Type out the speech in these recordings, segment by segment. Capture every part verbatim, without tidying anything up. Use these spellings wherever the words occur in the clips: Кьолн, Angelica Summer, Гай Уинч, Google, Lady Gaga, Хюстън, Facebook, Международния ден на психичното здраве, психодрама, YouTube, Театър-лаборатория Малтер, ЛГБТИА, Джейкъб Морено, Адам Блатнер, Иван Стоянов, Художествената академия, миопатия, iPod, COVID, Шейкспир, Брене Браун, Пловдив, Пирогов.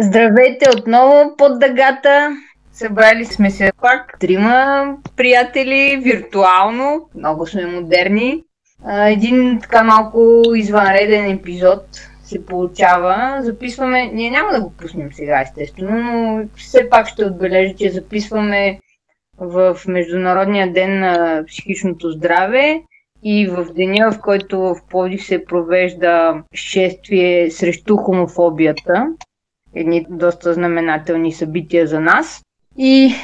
Здравейте отново под дъгата. Събрали сме се пак трима приятели виртуално. Много сме модерни. Един така малко извънреден епизод се получава. Записваме... Ние няма да го пуснем сега, естествено, но все пак ще отбележа, че записваме в Международния ден на психичното здраве и в деня, в който в Пловдив се провежда шествие срещу хомофобията. Едни доста знаменателни събития за нас. И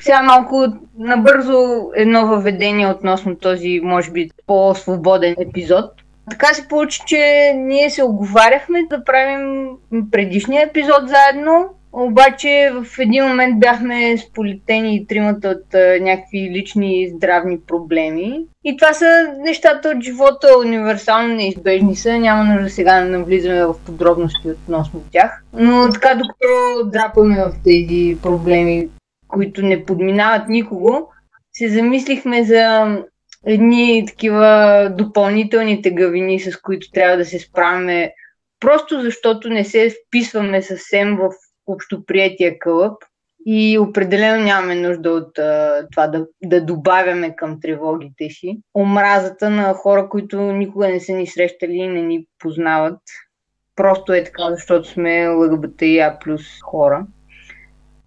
сега малко набързо едно въведение относно този, може би, по-свободен епизод. Така се получи, че ние се оговаряхме да правим предишния епизод заедно, обаче в един момент бяхме сполетени тримата от някакви лични здравни проблеми. И това са нещата от живота, универсално неизбежни са, няма нужда сега да навлизаме в подробности относно тях. Но така, докато драпаме в тези проблеми, които не подминават никого, се замислихме за едни такива допълнителни тегавини, с които трябва да се справяме, просто защото не се вписваме съвсем в общоприетия кълъп и определено нямаме нужда от а, това да, да добавяме към тревогите си омразата на хора, които никога не са ни срещали и не ни познават. Просто е така, защото сме Л Г Б Т И А плюс хора.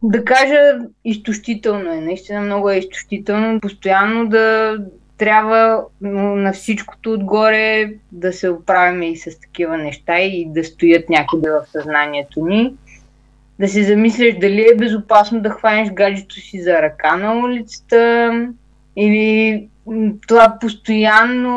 Да кажа, изтощително е, наистина много е изтощително. Постоянно да трябва на всичкото отгоре да се оправяме и с такива неща и да стоят някъде в съзнанието ни. Да се замислиш дали е безопасно да хванеш гаджето си за ръка на улицата или това постоянно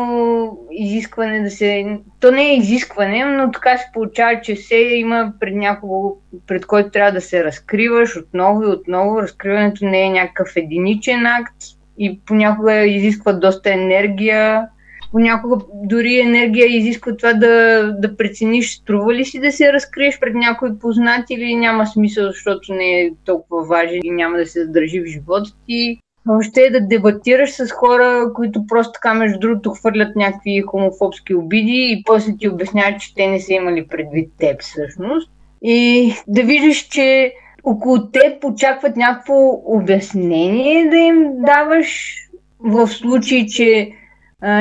изискване да се... То не е изискване, но така се получава, че все има пред някого, пред който трябва да се разкриваш отново и отново. Разкриването не е някакъв единичен акт и понякога изисква доста енергия. Понякога дори енергия изисква това да, да прецениш, струва ли си да се разкриеш пред някой познат или няма смисъл, защото не е толкова важен и няма да се задържи в живота ти. Въобще да дебатираш с хора, които просто така между другото хвърлят някакви хомофобски обиди и после ти обясняват, че те не са имали предвид теб всъщност. И да виждаш, че около теб очакват някакво обяснение да им даваш в случай, че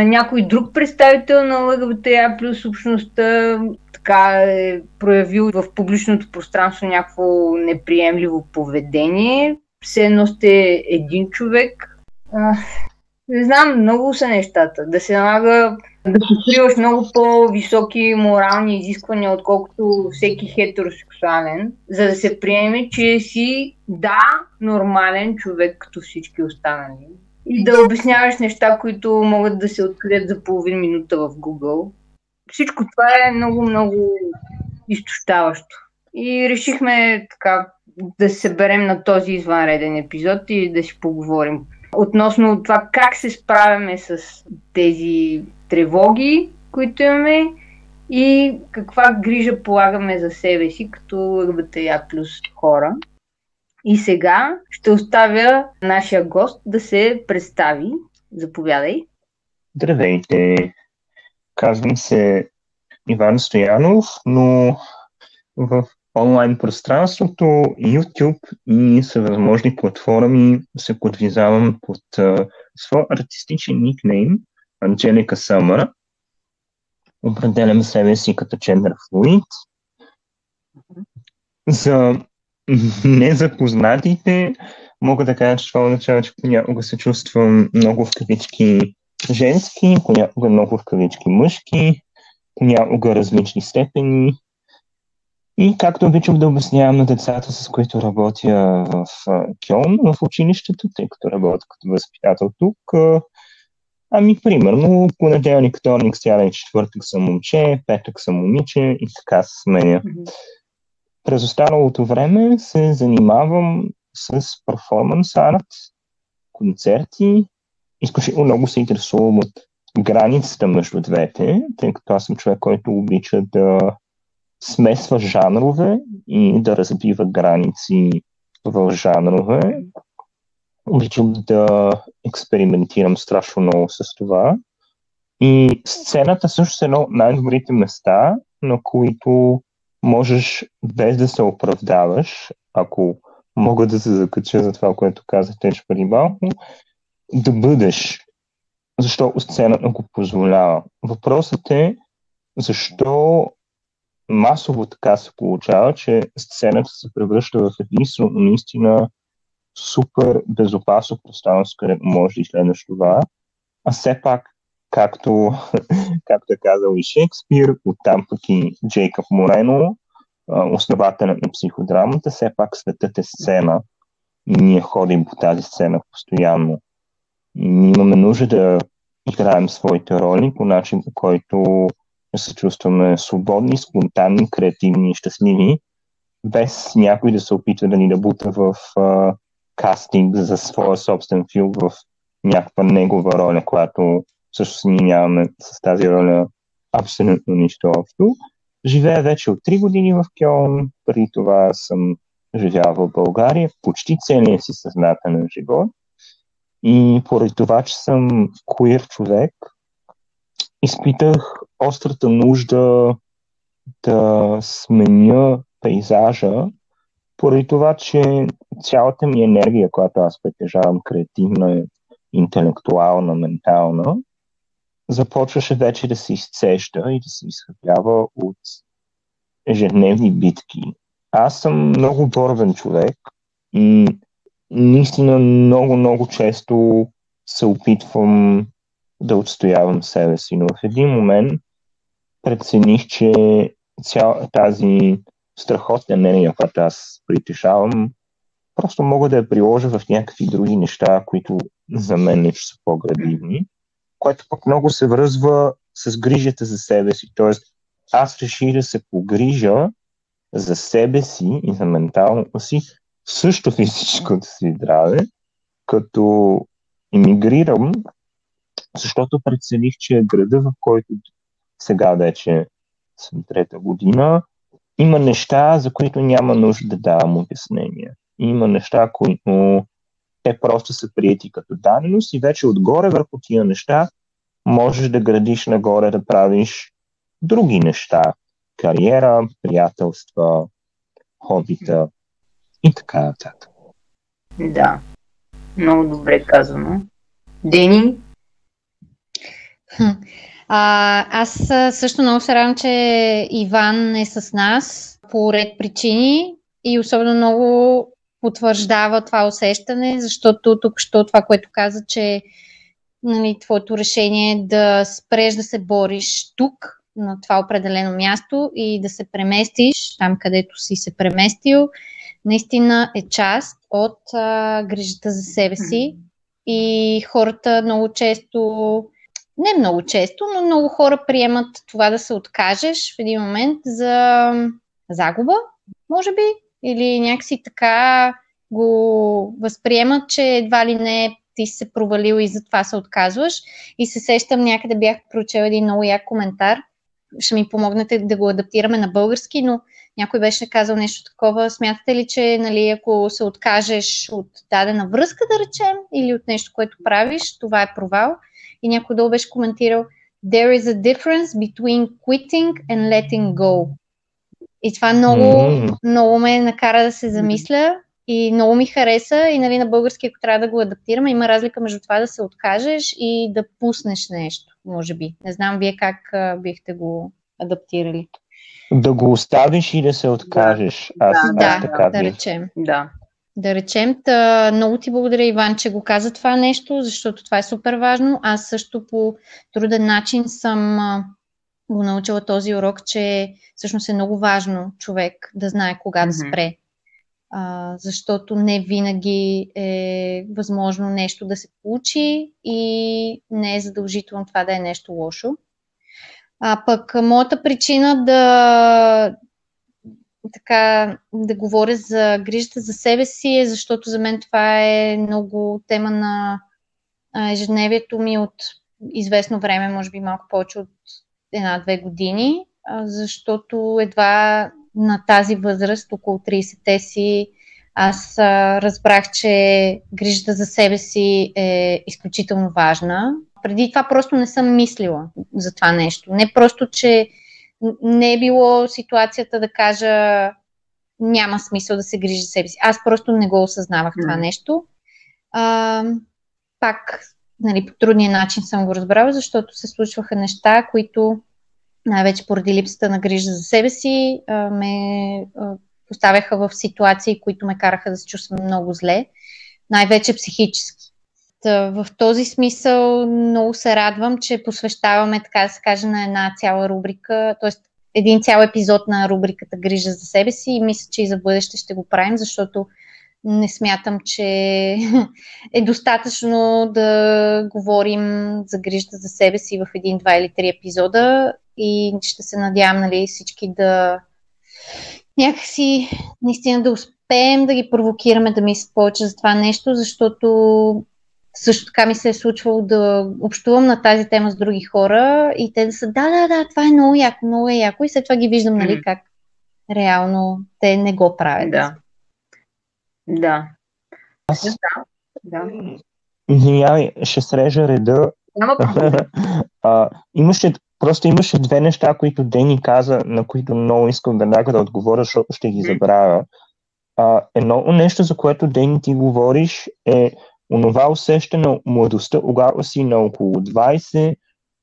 някой друг представител на Л Г Б Т И А плюс общността така е проявил в публичното пространство някакво неприемливо поведение. Все едно сте един човек. А, не знам, много са нещата. Да се налага да покриваш много по-високи морални изисквания, отколкото всеки хетеросексуален, за да се приеме, че си, да, нормален човек, като всички останали. И да обясняваш неща, които могат да се открият за половин минута в Google. Всичко това е много-много изтощаващо. И решихме така да се съберем на този извънреден епизод и да си поговорим относно това как се справяме с тези тревоги, които имаме и каква грижа полагаме за себе си като Л Г Б Т И А плюс хора. И сега ще оставя нашия гост да се представи. Заповядай. Здравейте. Казвам се Иван Стоянов, но в онлайн пространството, YouTube и съвъзможни платформи се подвизавам под uh, своя артистичен никнейм Angelica Summer. Определям себе си като gender fluid. За незапознатите мога да кажа, че това означава, че понякога се чувствам много в кавички женски, понякога много в кавички мъжки, понякога различни степени. И както обичам да обяснявам на децата, с които работя в Кьон, в училището, тъй като работя като възпитател тук, ами примерно понеделник, вторник, сряда и четвъртък съм момче, петък съм момиче и така се сменя. През останалото време се занимавам с перформанс арт, концерти. Изключително много се интересувам от границата между двете, тъй като аз съм човек, който обича да смесва жанрове и да разбива граници в жанрове. Обичам да експериментирам страшно много с това. И сцената също е едно от най-добрите места, на които можеш без да се оправдаваш, ако мога да се закача за това, което казахте преди малко, да бъдеш, защото сцената го позволява. Въпросът е, защо масово така се получава, че сцената се превръща в единствено наистина супер безопасно пространство, където можеш да изследваш това, а все пак, както, както е казал и Шейкспир, оттам пък и Джейкъб Морено, основателят на психодрамата, все пак светът е сцена и ние ходим по тази сцена постоянно. Ние имаме нужда да играем своите роли по начин, по който се чувстваме свободни, спонтанни, креативни и щастливи, без някой да се опитва да ни да бута в а, кастинг за своя собствен филм в някаква негова роля, която всъщност ние нямаме с тази роля абсолютно нищо общо. Живея вече от три години в Кьолн, преди това съм живял в България почти целия си съзнателен живот и поради това, че съм куир човек, изпитах острата нужда да сменя пейзажа, поради това, че цялата ми енергия, която аз притежавам, креативна, интелектуална, ментална, започваше вече да се изцежда и да се изхъплява от ежедневни битки. Аз съм много борбен човек и наистина много-много често се опитвам да отстоявам себе си, но в един момент прецених, че цял, тази страхотна енергия, която аз притежавам, просто мога да я приложа в някакви други неща, които за мен лично са по-градивни, което пък много се връзва с грижата за себе си. Тоест, аз реших да се погрижа за себе си и за менталното си, също физическото си здраве, като емигрирам, защото прецених, че града, в който сега вече съм трета година, има неща, за които няма нужда да давам обяснения. Има неща, които те просто са приети като даденост и вече отгоре върху тия неща можеш да градиш нагоре, да правиш други неща. Кариера, приятелства, хобита и така нататък. Да, много добре казано. Дени? А, аз също много се радвам, че Иван е с нас по ред причини и особено много потвърждава това усещане, защото тук що това, което каза, че нали, твоето решение е да спреш да се бориш тук, на това определено място и да се преместиш там, където си се преместил, наистина е част от а, грижата за себе си и хората много често... Не много често, но много хора приемат това да се откажеш в един момент за загуба, може би, или някакси така го възприемат, че едва ли не ти си се провалил и затова се отказваш. И се сещам, някъде бях прочела един много як коментар, ще ми помогнете да го адаптираме на български, но някой беше казал нещо такова. Смятате ли, че нали, ако се откажеш от дадена връзка, да речем, или от нещо, което правиш, това е провал? И някой долу беше коментирал There is a difference between quitting and letting go. И това много, mm. много ме накара да се замисля и много ми хареса и нали, на български, ако трябва да го адаптираме, има разлика между това да се откажеш и да пуснеш нещо, може би. Не знам вие как а, бихте го адаптирали. Да го оставиш и да се откажеш. Аз, да, аз така да, да речем. Да. Да речем, тъ, много ти благодаря, Иван, че го каза това нещо, защото това е супер важно. Аз също по труден начин съм а, го научила този урок, че всъщност е много важно човек да знае кога да спре. А, защото не винаги е възможно нещо да се получи и не е задължително това да е нещо лошо. А пък моята причина да... така да говоря за грижата за себе си, защото за мен това е много тема на ежедневието ми от известно време, може би малко повече от една-две години, защото едва на тази възраст, около трийсетте си, аз разбрах, че грижата за себе си е изключително важна. Преди това просто не съм мислила за това нещо. Не просто, че не е било ситуацията да кажа няма смисъл да се грижа себе си. Аз просто не го осъзнавах това нещо. А, пак, нали, по трудния начин съм го разбрала, защото се случваха неща, които най-вече поради липсата на грижа за себе си ме поставяха в ситуации, които ме караха да се чувствам много зле, най-вече психически. В този смисъл много се радвам, че посвещаваме, така да се каже, на една цяла рубрика, т.е. един цял епизод на рубриката "Грижа за себе си", и мисля, че и за бъдеще ще го правим, защото не смятам, че е достатъчно да говорим за грижата за себе си в един, два или три епизода, и ще се надявам, нали, всички да някакси наистина да успеем да ги провокираме да мислят повече за това нещо, защото също така ми се е случвало да общувам на тази тема с други хора и те да са, да, да, да, това е много яко, много е яко, и след това ги виждам, нали, как реално те не го правят. Да. Да. Аз... да. Извинявай, ще срежа реда. Няма проблем. а, имаше, просто имаше две неща, които Дени каза, на които много искам веднага да отговоря, защото ще ги забравя. А, едно нещо, за което Дени ти говориш, е онова усещане младостта, когато си на около двайсет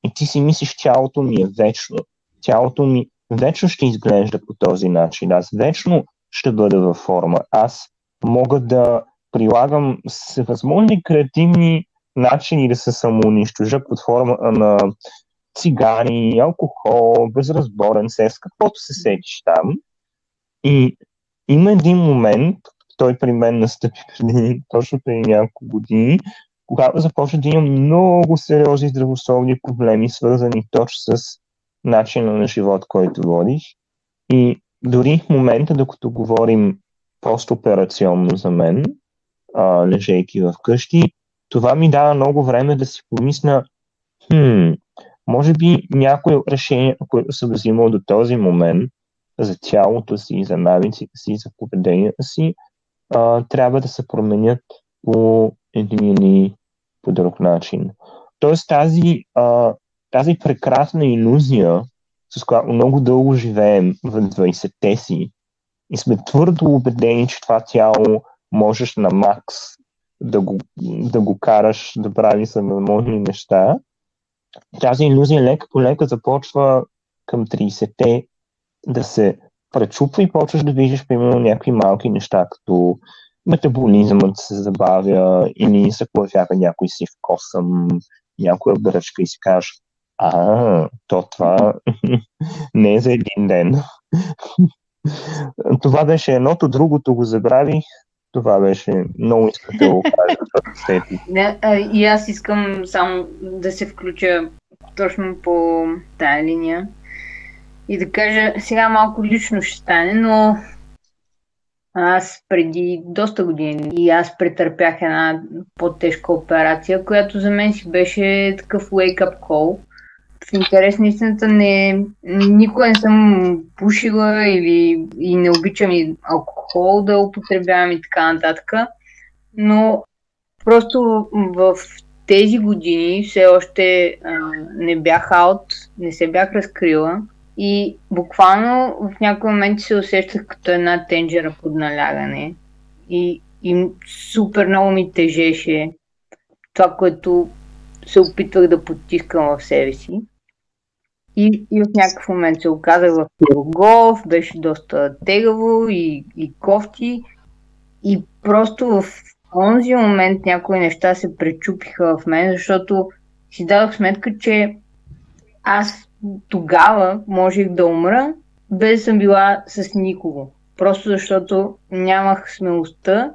и ти си мислиш, тялото ми е вечно. Тялото ми вечно ще изглежда по този начин. Аз вечно ще бъда във форма. Аз мога да прилагам всевъзможни креативни начини да се самоунищожа под форма на цигари, алкохол, безразборен секс, каквото се сетиш там. И има един момент, той при мен настъпи преди, точно преди няколко години, когато започна да имам много сериозни здравословни проблеми, свързани точно с начина на живот, който водиш. И дори в момента, докато говорим постоперационно за мен, а, лежейки в къщи, това ми дава много време да си помисля, хм, може би някои решения, които съм взимал до този момент за тялото си, за навиците си, за поведението си, а, трябва да се променят по един или по друг начин. Тоест тази, а, тази прекрасна иллюзия, с която много дълго живеем в двайсетте си, и сме твърдо убедени, че това тяло можеш на макс да го, да го караш да прави съвъзможни неща. Тази иллюзия лека по лека започва към трийсетте да се пречупва и почваш да виждаш примерно някакви малки неща, като метаболизмът се забавя или се появява някой си в косъм, някоя бръчка и си кажеш, а, то това не е за един ден. Това беше едното, другото го забравих. Това беше много исках да го кажа. И аз искам само да се включа точно по тая линия и да кажа, сега малко лично ще стане, но аз преди доста години и аз претърпях една по-тежка операция, която за мен си беше такъв wake-up call. В интерес на истината, не, никога не съм пушила или и не обичам и алкохол да употребявам и така нататък, но просто в тези години все още а, не бях аут, не се бях разкрила и буквално в някой момент се усещах като една тенджера под налягане и, и супер много ми тежеше това, което се опитвах да потискам в себе си. И, и от някакъв момент се оказах в Пирогов, беше доста тегаво и, и кофти. И просто в този момент някои неща се пречупиха в мен, защото си дадох сметка, че аз тогава можех да умра, без да съм била с никого. Просто защото нямах смелостта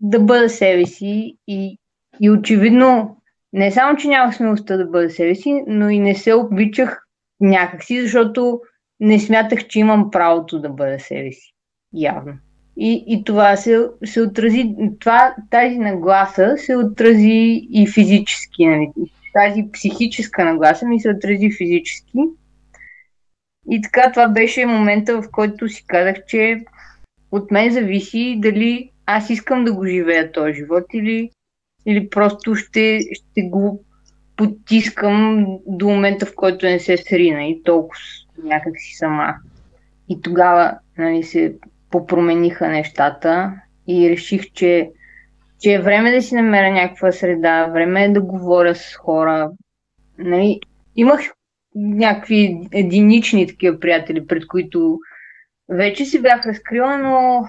да бъда себе си и, и очевидно не само, че нямах смелостта да бъда себе си, но и не се обичах някакси, защото не смятах, че имам правото да бъда себе си. Явно. И, и това се, се отрази, това, тази нагласа се отрази и физически. Нали? Тази психическа нагласа ми се отрази физически. И така, това беше момента, в който си казах, че от мен зависи дали аз искам да го живея този живот или... или просто ще, ще го потискам до момента, в който не се срина и толкова някак си сама. И тогава, нали, се попромениха нещата и реших, че, че е време да си намеря някаква среда, време е да говоря с хора. Нали, имах някакви единични такива приятели, пред които вече си бях разкрила, но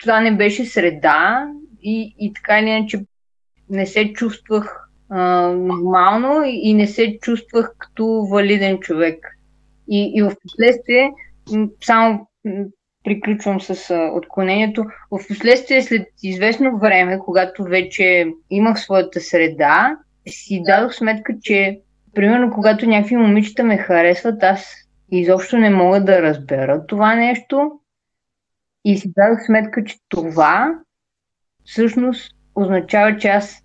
това не беше среда и, и така или иначе не се чувствах а, нормално и не се чувствах като валиден човек. И, и в последствие, само приключвам с а, отклонението, в последствие след известно време, когато вече имах своята среда, си дадох сметка, че примерно когато някакви момичета ме харесват, аз изобщо не мога да разбера това нещо и си дадох сметка, че това всъщност означава, че аз,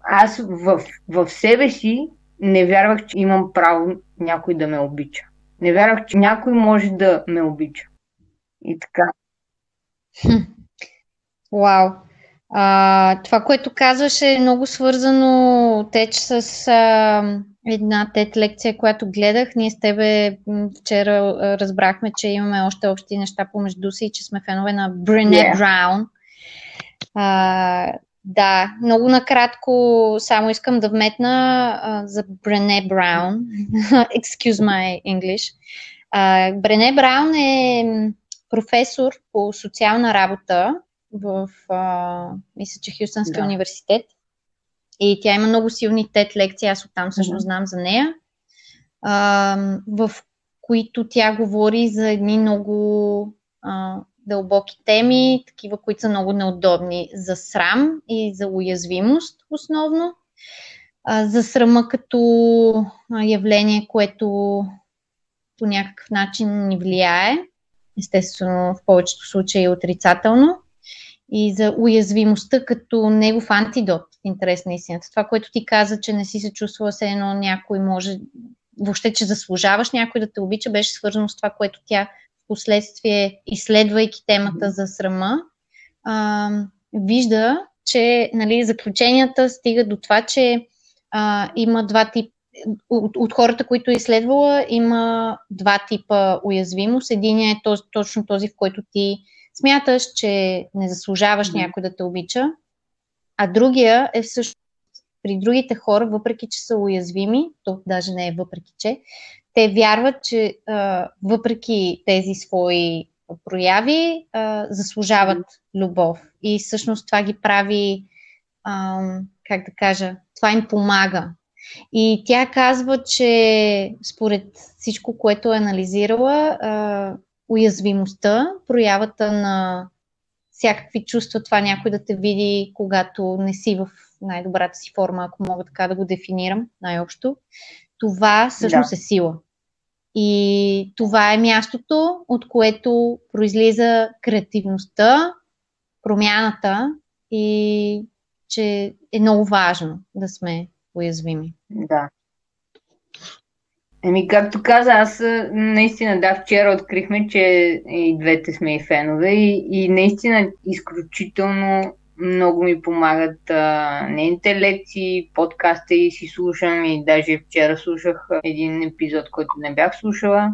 аз в, в себе си не вярвах, че имам право някой да ме обича. Не вярвах, че някой може да ме обича. И така. Вау! А, това, което казваш, е много свързано, Теч, с а, една тет лекция, която гледах. Ние с тебе вчера разбрахме, че имаме още общи неща помежду си и че сме фенове на Брене yeah. Браун. А, да, много накратко само искам да вметна а, за Брене Браун. Excuse my English. А, Брене Браун е професор по социална работа в, а, мисля, че Хюстънския да. университет. И тя има много силни тет лекции, аз оттам всъщност знам за нея, а, в които тя говори за едни много а, дълбоки теми, такива, които са много неудобни, за срам и за уязвимост основно, а, за срама като явление, което по някакъв начин ни влияе, естествено в повечето случаи отрицателно, и за уязвимостта като негов антидот, интересна истината. Това, което ти каза, че не си се чувствала се едно някой може, въобще, че заслужаваш някой да те обича, беше свързано с това, което тя в последствие, изследвайки темата за срама, а, вижда, че, нали, заключенията стига до това, че а, има два типа. От, от хората, които изследвала, има два типа уязвимост. Единият е този, точно този, в който ти смяташ, че не заслужаваш някой да те обича, а другия е всъщност при другите хора, въпреки че са уязвими, то даже не е въпреки че, те вярват, че а, въпреки тези свои прояви а, заслужават любов. И всъщност това ги прави, а, как да кажа, това им помага. И тя казва, че според всичко, което е анализирала, а, уязвимостта, проявата на всякакви чувства, това някой да те види, когато не си в най-добрата си форма, ако мога така да го дефинирам най-общо, това всъщност да. е сила. И това е мястото, от което произлиза креативността, промяната и че е много важно да сме уязвими. Да. Еми, както каза, аз наистина, да, вчера открихме, че и двете сме и фенове и, и наистина изключително много ми помагат нейните лекции, подкаста и си слушам и даже вчера слушах един епизод, който не бях слушала.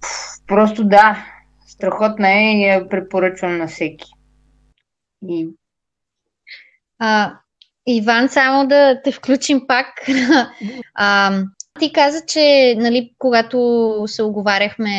Пфф, просто да, страхотна е и я препоръчвам на всеки. И... А, Иван, само да те включим пак. А, ти каза, че, нали, когато се оговаряхме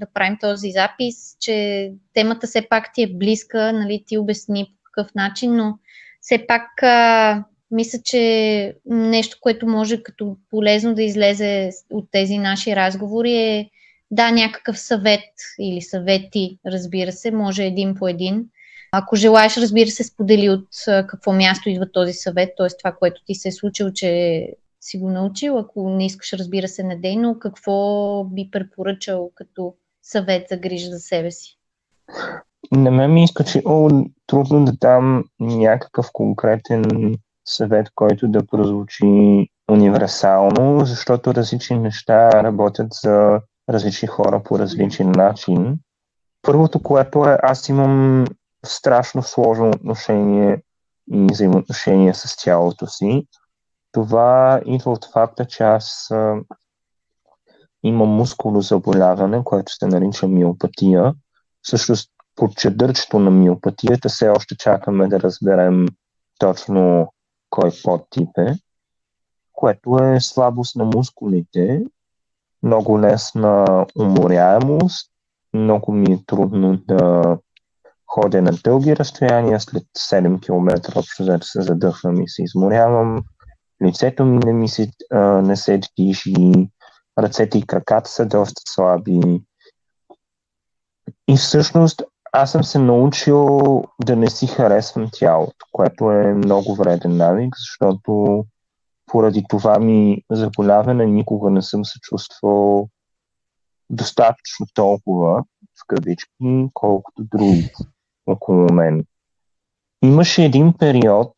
да правим този запис, че темата все пак ти е близка, нали, ти обясни по какъв начин, но все пак а, мисля, че нещо, което може като полезно да излезе от тези наши разговори е да, някакъв съвет или съвети, разбира се, може един по един. Ако желаеш, разбира се, сподели от какво място идва този съвет, т.е. това, което ти се е случило, че си го научил, ако не искаш, разбира се, надейно, какво би препоръчал като съвет за грижа за себе си? На мен ми е изключително трудно да дам някакъв конкретен съвет, който да прозвучи универсално, защото различни неща работят за различни хора по различен начин. Първото, което е, аз имам страшно сложно отношение и взаимоотношение с тялото си. Това идва от факта, че аз има мускулно заболяване, което се нарича миопатия. Всъщност, под чадърчето на миопатията все още чакаме да разберем точно кой подтип е, което е слабост на мускулите, много лесна уморяемост, много ми е трудно да ходя на дълги разстояния, след седем километра общо взето се задъхвам и се изморявам, лицето ми не, ми се, а, не се движи, ръцете и краката са доста слаби. И всъщност аз съм се научил да не си харесвам тялото, което е много вреден навик, защото поради това ми заболяване никога не съм се чувствал достатъчно толкова, в кавички, колкото други около мен. Имаше един период,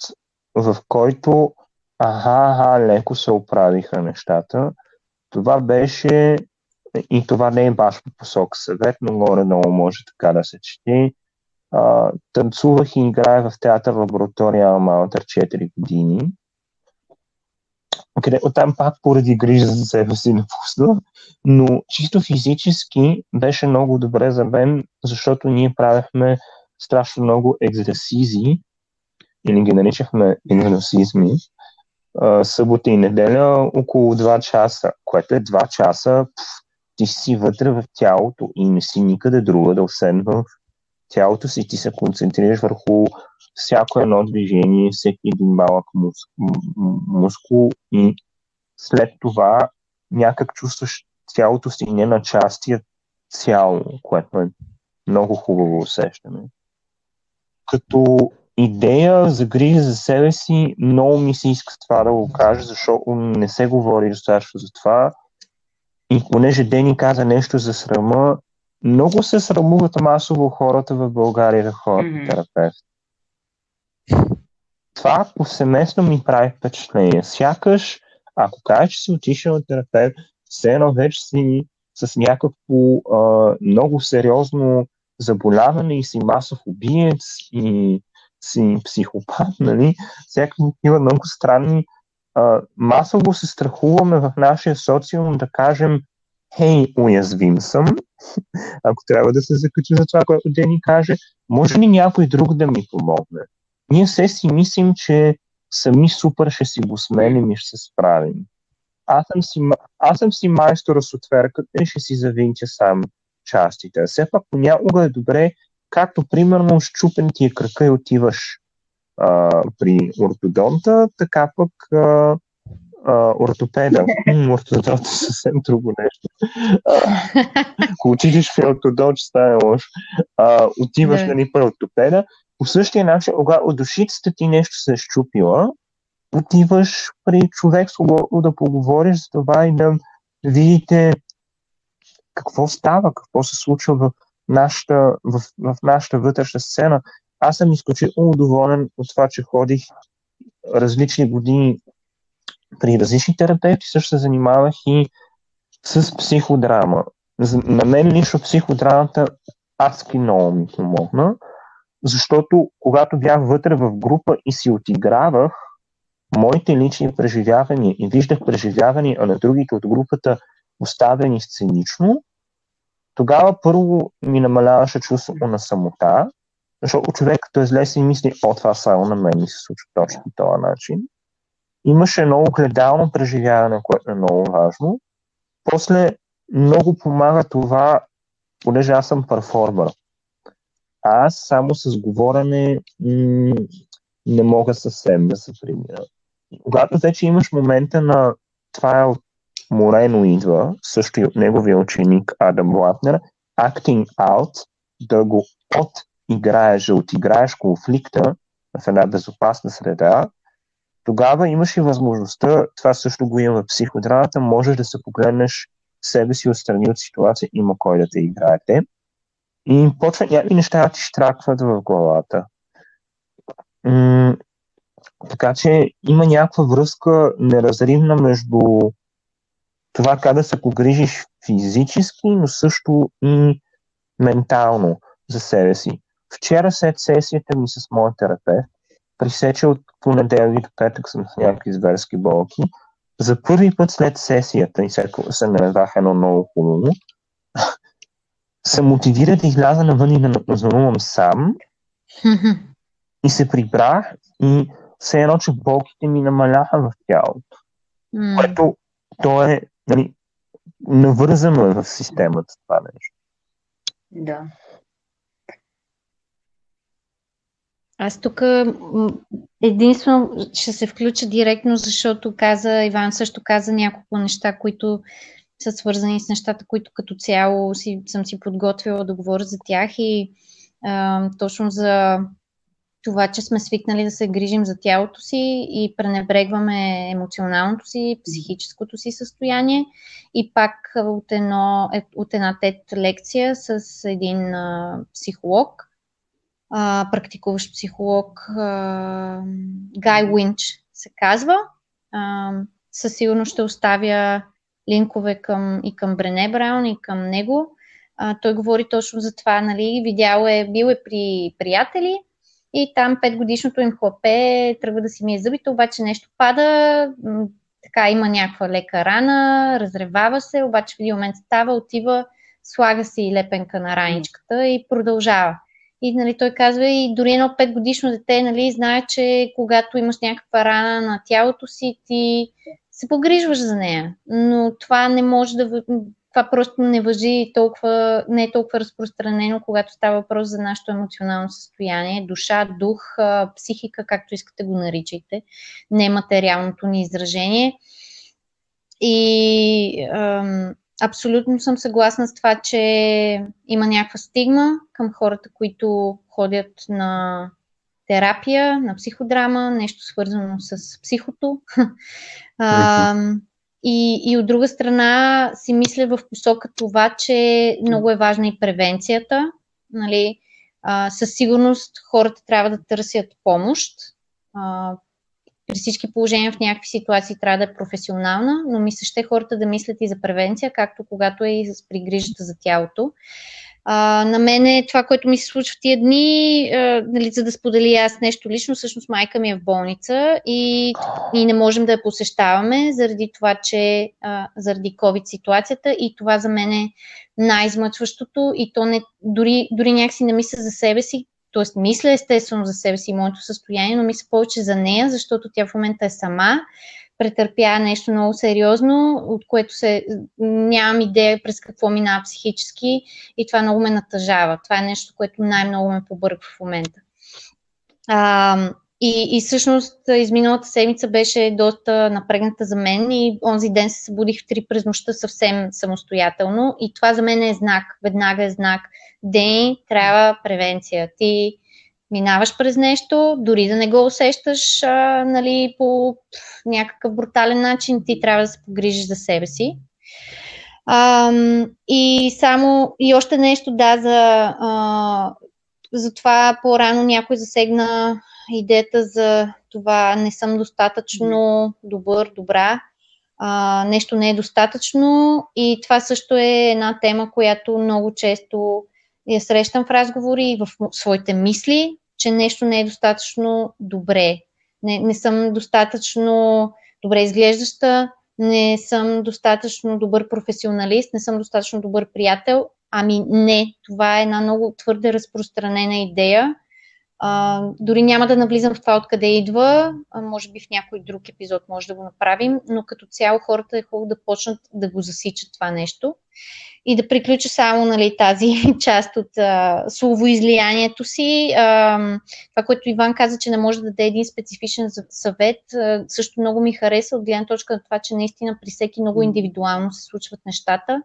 в който аха, аха, леко се оправиха нещата. Това беше, и това не е баш по посока съвет, но горе-долу може така да се чете. А, танцувах и играя в Театър-лаборатория Малтер четири години. Оттам пак поради грижа за себе си напусна, но чисто физически беше много добре за мен, защото ние правихме страшно много екзерсизи, или ги наричахме екзерсизми, събота и неделя около два часа, което е два часа, пф, ти си вътре в тялото и не си никъде друга да освен в тялото си, ти се концентрираш върху всяко едно движение, всеки един малък мускул и след това някак чувстваш тялото си не на части, а цяло, което е много хубаво усещане. Като идея за грижа за себе си, много ми се иска това да го кажа, защото не се говори достатъчно за това. И понеже Дени каза нещо за срама, много се срамуват масово хората в България да ходят на терапевт. Това повсеместно ми прави впечатление. Сякаш, ако кажеш, че си отишъл на терапевт, все едно вече си с някакво а, много сериозно заболяване и си масов убиец и си психопат, нали? Всякакви такива много странни. А, масово се страхуваме в нашия социум да кажем хей, уязвим съм, ако трябва да се закачи за това, което Дени каже, може ли някой друг да ми помогне? Ние все си мислим, че сами супер ще си го смелим и ще се справим. Аз съм си, аз съм си майстора с отверката и ще си завинтя сам частите. Все пак понякога е добре, както примерно щупен ти е крака и отиваш а, при ортодонта, така пък а, а, ортопеда. Ортодонта е съвсем друго нещо. Ако отидеш при ортодонт, ще стане лошо. А, отиваш на ни при ортопеда. По същия начин, когато душицата ти нещо се е щупила, отиваш при човек свободно да поговориш за това и да видите какво става, какво се случва в нашата, в, в нашата вътрешна сцена. Аз съм изключително доволен от това, че ходих различни години при различни терапевти, също се занимавах и с психодрама. На мен лично психодрамата адски много ми помогна, защото когато бях вътре в група и си отигравах моите лични преживявания и виждах преживявания, а на другите от групата оставени сценично, тогава първо ми намаляваше чувството на самота, защото човек като излезе си мисли, о, това само на мен ми се случва точно по този начин. Имаше много гледално преживяване, което е много важно. После много помага това, понеже аз съм перформер. А аз само с говорене м- не мога съвсем да се примиря. Когато вече имаш момента на това е от Морено идва, също и от неговия ученик Адам Блатнер, acting out, да го отиграеш, да отиграеш конфликта в една безопасна среда, тогава имаш и възможността, това също го има в психодрамата, можеш да се погледнеш себе си отстрани от ситуация, има кой да те играете. И почват някакви неща ти штракват в главата. М- така че има някаква връзка неразривна между това как да се погрижиш физически, но също и ментално за себе си. Вчера след сесията ми с моя терапевт, пресече от понеделник до петък съм с някакви зверски болки, За първи път след сесията, и сега се наредах едно много хубаво, се мотивира да изляза навън и да напознавам сам. И се прибрах и все едно, че болките ми намаляха в тялото. Mm. Което то е, нали, навързано е в системата това нещо. Да. Аз тук единствено ще се включа директно, защото каза, Иван също каза няколко неща, които са свързани с нещата, които като цяло си, съм си подготвила да говоря за тях и а, точно за това, че сме свикнали да се грижим за тялото си и пренебрегваме емоционалното си, психическото си състояние. И пак от, едно, от една тет лекция с един а, психолог, а, практикуващ психолог, а, Гай Уинч се казва. А, със сигурност ще оставя линкове към, и към Брене Браун, и към него. А, той говори точно за това, нали, видял е, бил е при приятели, и там петгодишното им хлапе тръгва да си мие зъбите, обаче нещо пада, така има някаква лека рана, разревава се, обаче в един момент става, отива, слага си лепенка на раничката и продължава. И, нали, той казва, и дори едно петгодишно дете, нали, знае, че когато имаш някаква рана на тялото си, ти се погрижваш за нея. Но това не може да... Това просто не важи толкова, не е толкова разпространено, когато става въпрос за нашето емоционално състояние, душа, дух, психика, както искате го наричайте, нематериалното ни изражение. И ам, абсолютно съм съгласна с това, че има някаква стигма към хората, които ходят на терапия, на психодрама, нещо свързано с психото. Ам, И, и от друга страна си мисля в посока това, че много е важна и превенцията. Нали? А, със сигурност хората трябва да търсят помощ. А, при всички положения в някакви ситуации трябва да е професионална, но мисля, ще хората да мислят и за превенция, както когато е и с пригрижата за тялото. А, на мен е това, което ми се случва в тия дни, а, нали, за да споделя аз нещо лично, всъщност майка ми е в болница и, и не можем да я посещаваме заради това, че а, заради COVID ситуацията, и това за мен е най-измъчващото, и то не, дори, дори някакси не мисля за себе си, т.е. мисля естествено за себе си и моето състояние, но мисля повече за нея, защото тя в момента е сама, претърпя нещо много сериозно, от което се, нямам идея през какво минава психически, и това много ме натъжава. Това е нещо, което най-много ме побърква в момента. А, и, и всъщност изминалата седмица беше доста напрегната за мен и онзи ден се събудих в три през нощта съвсем самостоятелно, и това за мен е знак, веднага е знак. Ден, трябва превенция. Ти минаваш през нещо, дори да не го усещаш, а, нали, по някакъв брутален начин, ти трябва да се погрижиш за себе си. А, и само и още нещо, да, за, а, за това по-рано някой засегна идеята за това, не съм достатъчно добър, добра. А, нещо не е достатъчно, и това също е една тема, която много често я срещам в разговори и в своите мисли, че нещо не е достатъчно добре. Не, не съм достатъчно добре изглеждаща, не съм достатъчно добър професионалист, не съм достатъчно добър приятел. Ами не, това е една много твърде разпространена идея. А, дори няма да навлизам в това откъде идва, а, може би в някой друг епизод може да го направим, но като цяло хората е хубаво да почнат да го засичат това нещо. И да приключа само, нали, тази част от а, словоизлиянието си. А, това, което Иван каза, че не може да даде един специфичен съвет, а, също много ми хареса от гледна точка на това, че наистина при всеки много индивидуално се случват нещата,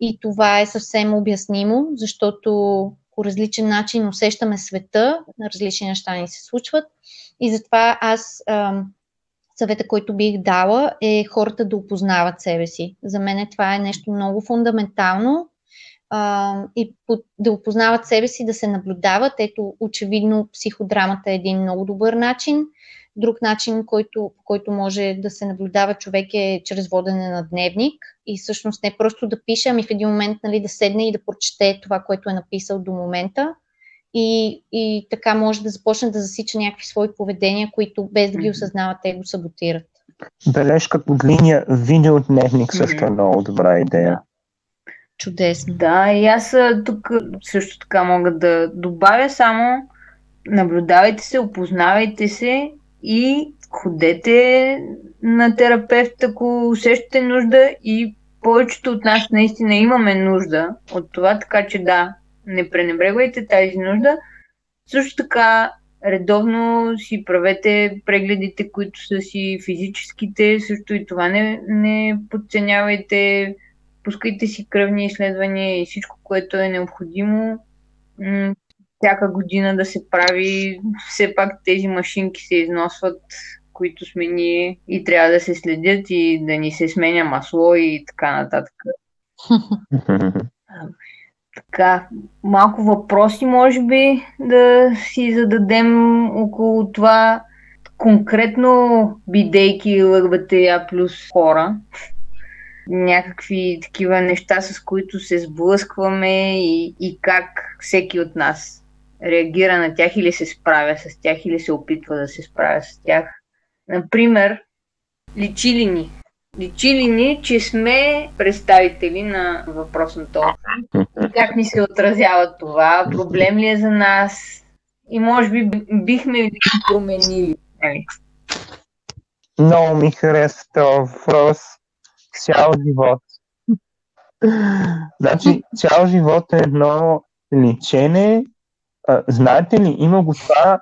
и това е съвсем обяснимо, защото по различен начин усещаме света, различни неща ни се случват, и затова аз а, съвета, който бих дала, е хората да опознават себе си. За мен това е нещо много фундаментално, а, и под, да опознават себе си, да се наблюдават. Ето, очевидно психодрамата е един много добър начин. Друг начин, който, който може да се наблюдава човек, е чрез водене на дневник, и всъщност не просто да пише, ами в един момент, нали, да седне и да прочете това, което е написал до момента, и, и така може да започне да засича някакви свои поведения, които без да ги осъзнават, те го саботират. Бележка под линия видеодневник също е много добра идея. Чудесно. Да, и аз тук също така мога да добавя само: наблюдавайте се, опознавайте се и ходете на терапевт, ако усещате нужда, и повечето от нас наистина имаме нужда от това, така че да, не пренебрегвайте тази нужда. Също така редовно си правете прегледите, които са си физическите, също и това не, не подценявайте, пускайте си кръвни изследвания и всичко, което е необходимо. Всяка година да се прави, все пак тези машинки се износват, които сме ние, и трябва да се следят и да ни се сменя масло и така нататък. Така, малко въпроси може би да си зададем около това, конкретно бидейки Л Г Б Т А плюс хора. Някакви такива неща, с които се сблъскваме и, и как всеки от нас реагира на тях или се справя с тях, или се опитва да се справя с тях. Например, личи ли ни? Личи ли ни, че сме представители на въпросната общност? Как ни се отразява това? Проблем ли е за нас? И може би бихме ли променили? Много ми хареса този въпрос. Цял живот. Значи, цял живот е едно лечение. А, знаете ли, има го това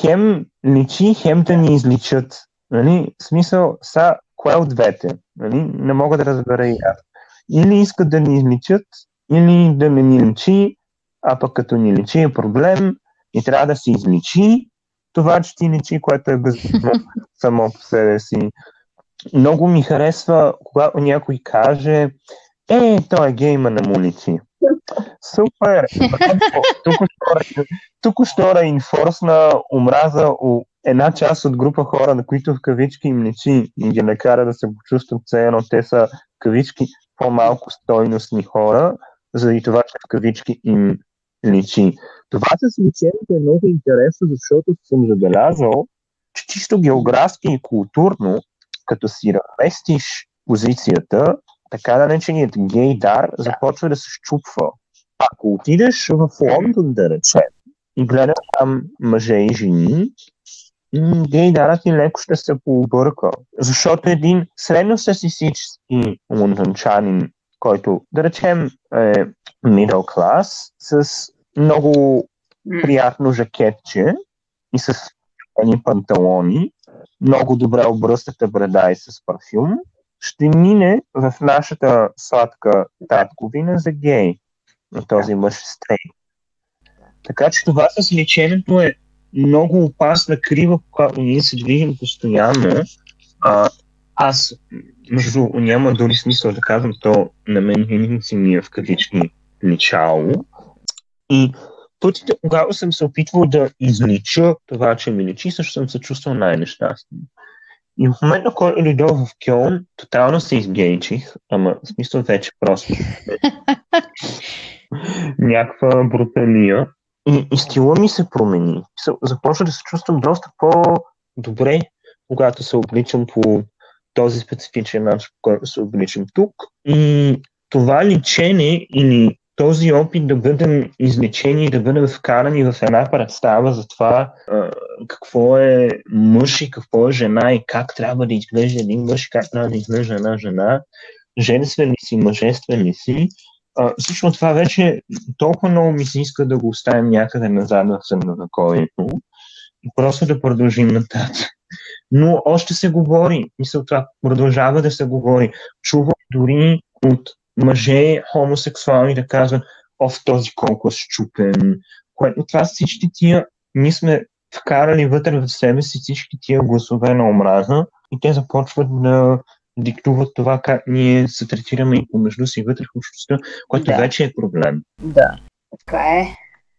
хем лечи, хем да ни изличат. Нали? В смисъл, са кое от двете? Нали? Не мога да разбера и аз. Или искат да ни изличат, или да не ни лечи, а пък като ни лечи е проблем и трябва да се изличи това, че ти лечи, което е безумно само по себе си. Много ми харесва, когато някой каже: е, той е гей, ма не му личи. Супер! Току-що реинфорсна омраза у една част от група хора, на които в кавички им личи и ги накара да се почувстват все едно те са в кавички по-малко стойностни хора, заради това, че в кавички им личи. Това с личението е много интересно, защото съм забелязал, че чисто географски и културно, като си разместиш позицията, така нареченият гейдар започва да се счупва. Ако отидеш в Лондон, да речем, и гледаш там мъже и жени, гейдарът ти леко ще се пообърка. Защото един средностатистически лондончанин, който, да речем, е middle class, с много приятно жакетче и с едни панталони, много добре обръстата брада и с парфюм, ще мине в нашата сладка татковина за гей. На този мъж стрей. Така че това с лечението е много опасна крива, когато ние се движим постоянно. А, аз, между няма дори смисъл да казвам, то на мен виници ми е в кавички личало. И пътите, когато съм се опитвал да излича това, че ми личи, също съм се чувствал най-нещастен. И в момента, който дойдох в Кьолн, тотално се изгейчих, ама в смисъл вече просто някаква бруталия. И, и стила ми се промени. Започна да се чувствам доста по-добре, когато се обличам по този специфичен начин, по който се обличам тук. И това лечение или този опит да бъдем излечени, да бъдем вкарани в една представа за това а, какво е мъж и какво е жена и как трябва да изглежда един мъж и как трябва да изглежда една жена, женствен ли си, мъжествен ли си, а, всичко това вече толкова много ми се иска да го оставим някъде назад в средновековието и просто да продължим нататък. Но още се говори, мисля, това продължава да се говори. Чувам дори от мъже хомосексуални да казват: оф, този колко е счупен. Което това всички тия, ние сме вкарали вътре в себе си всички тия гласове на омраза и те започват да диктуват това как ние се третираме и помежду си вътре в общността, което да. Вече е проблем. Да, така е.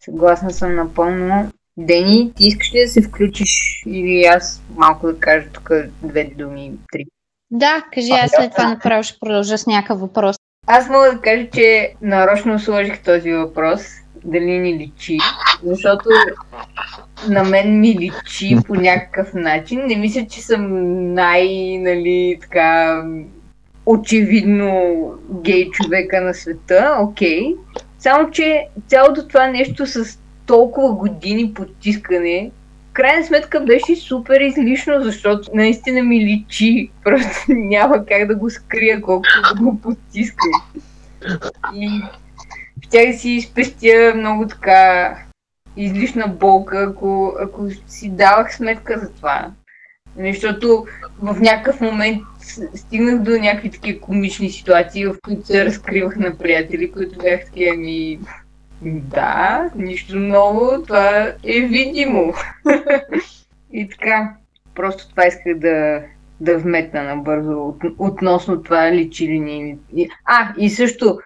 Съгласна съм напълно. Дени, ти искаш ли да се включиш или аз малко да кажа тук две думи, три? Да, кажи, аз след това направо ще продължа с някакъв въпрос. Аз мога да кажа, че нарочно сложих този въпрос, дали ни личи, защото на мен ми личи по някакъв начин. Не мисля, че съм най, нали, така, очевидно гей човека на света, окей. Okay. Само, че цялото това нещо с толкова години потискане, в крайна сметка беше супер излишно, защото наистина ми личи. Просто няма как да го скрия, колкото да го потискам. И щях да си спестя много така излишна болка, ако, ако си давах сметка за това. Защото в някакъв момент стигнах до някакви такива комични ситуации, в които се разкривах на приятели, които бях такива ми... Да, нищо ново, това е видимо. И така, просто това исках да, да вметна набързо от, относно това личи ли ни. А, и също,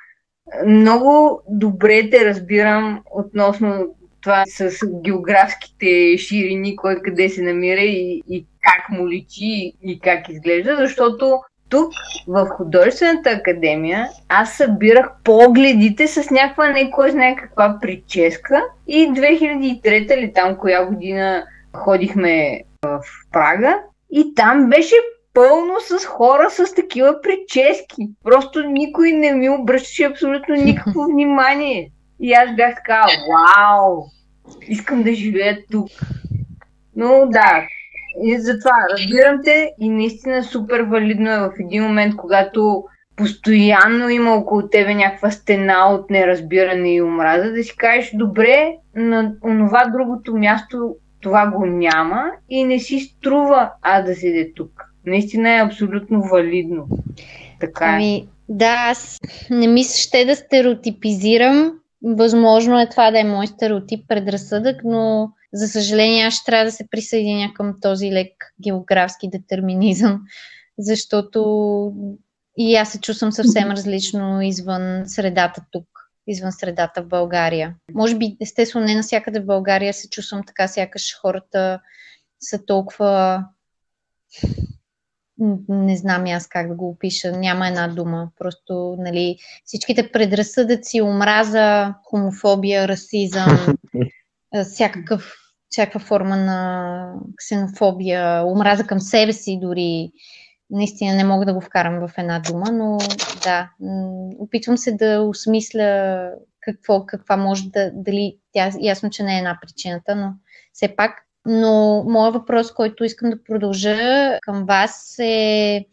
много добре те разбирам относно това с географските ширини, кой къде се намира и, и как му личи и как изглежда, защото тук, в Художествената академия, аз събирах погледите с някаква не кой знае каква прическа и две хиляди и трета или там коя година ходихме в Прага и там беше пълно с хора с такива прически. Просто никой не ми обръщаше абсолютно никакво внимание. И аз бях така, вау, искам да живея тук. Но да, и затова разбирам те и наистина супер валидно е в един момент, когато постоянно има около тебе някаква стена от неразбиране и омраза, да си кажеш, добре, на онова другото място това го няма и не си струва аз да седе тук. Наистина е абсолютно валидно. Така е. Ами, да, аз не мисля, ще да стереотипизирам. Възможно е това да е мой стереотип, предразсъдък, но за съжаление аз ще трябва да се присъединя към този лек географски детерминизъм, защото и аз се чувствам съвсем различно извън средата тук, извън средата в България. Може би, естествено, не навсякъде в България се чувствам така, сякаш хората са толкова... Не знам аз как да го опиша, няма една дума. Просто, нали, всичките предразсъдъци, омраза, хомофобия, расизъм, всякакъв, всякаква форма на ксенофобия, омраза към себе си дори. Наистина не мога да го вкарам в една дума, но да, опитвам се да осмисля какво, каква може да, дали, ясно, че не е една причината, но все пак. Но моят въпрос, който искам да продължа към вас е: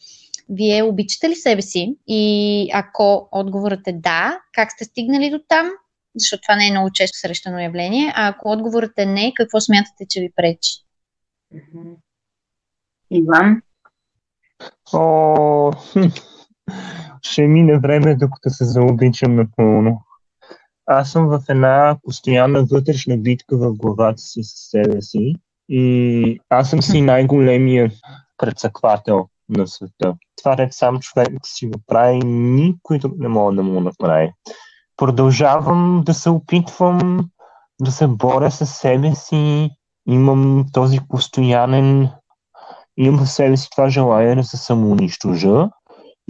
вие обичате ли себе си? И ако отговорът е да, как сте стигнали до там? Защото това не е много често срещано явление. А ако отговорът е не, какво смятате, че ви пречи? Иван? О, ще мине време, докато се заобичам напълно. Аз съм в една постоянна вътрешна битка в главата си със себе си и аз съм си най-големият прецаквател на света. Това ред сам човек си го прави, никой друг не мога да му направи. Продължавам да се опитвам да се боря със себе си, имам този постоянен, имам в себе си това желание да се самоунищожа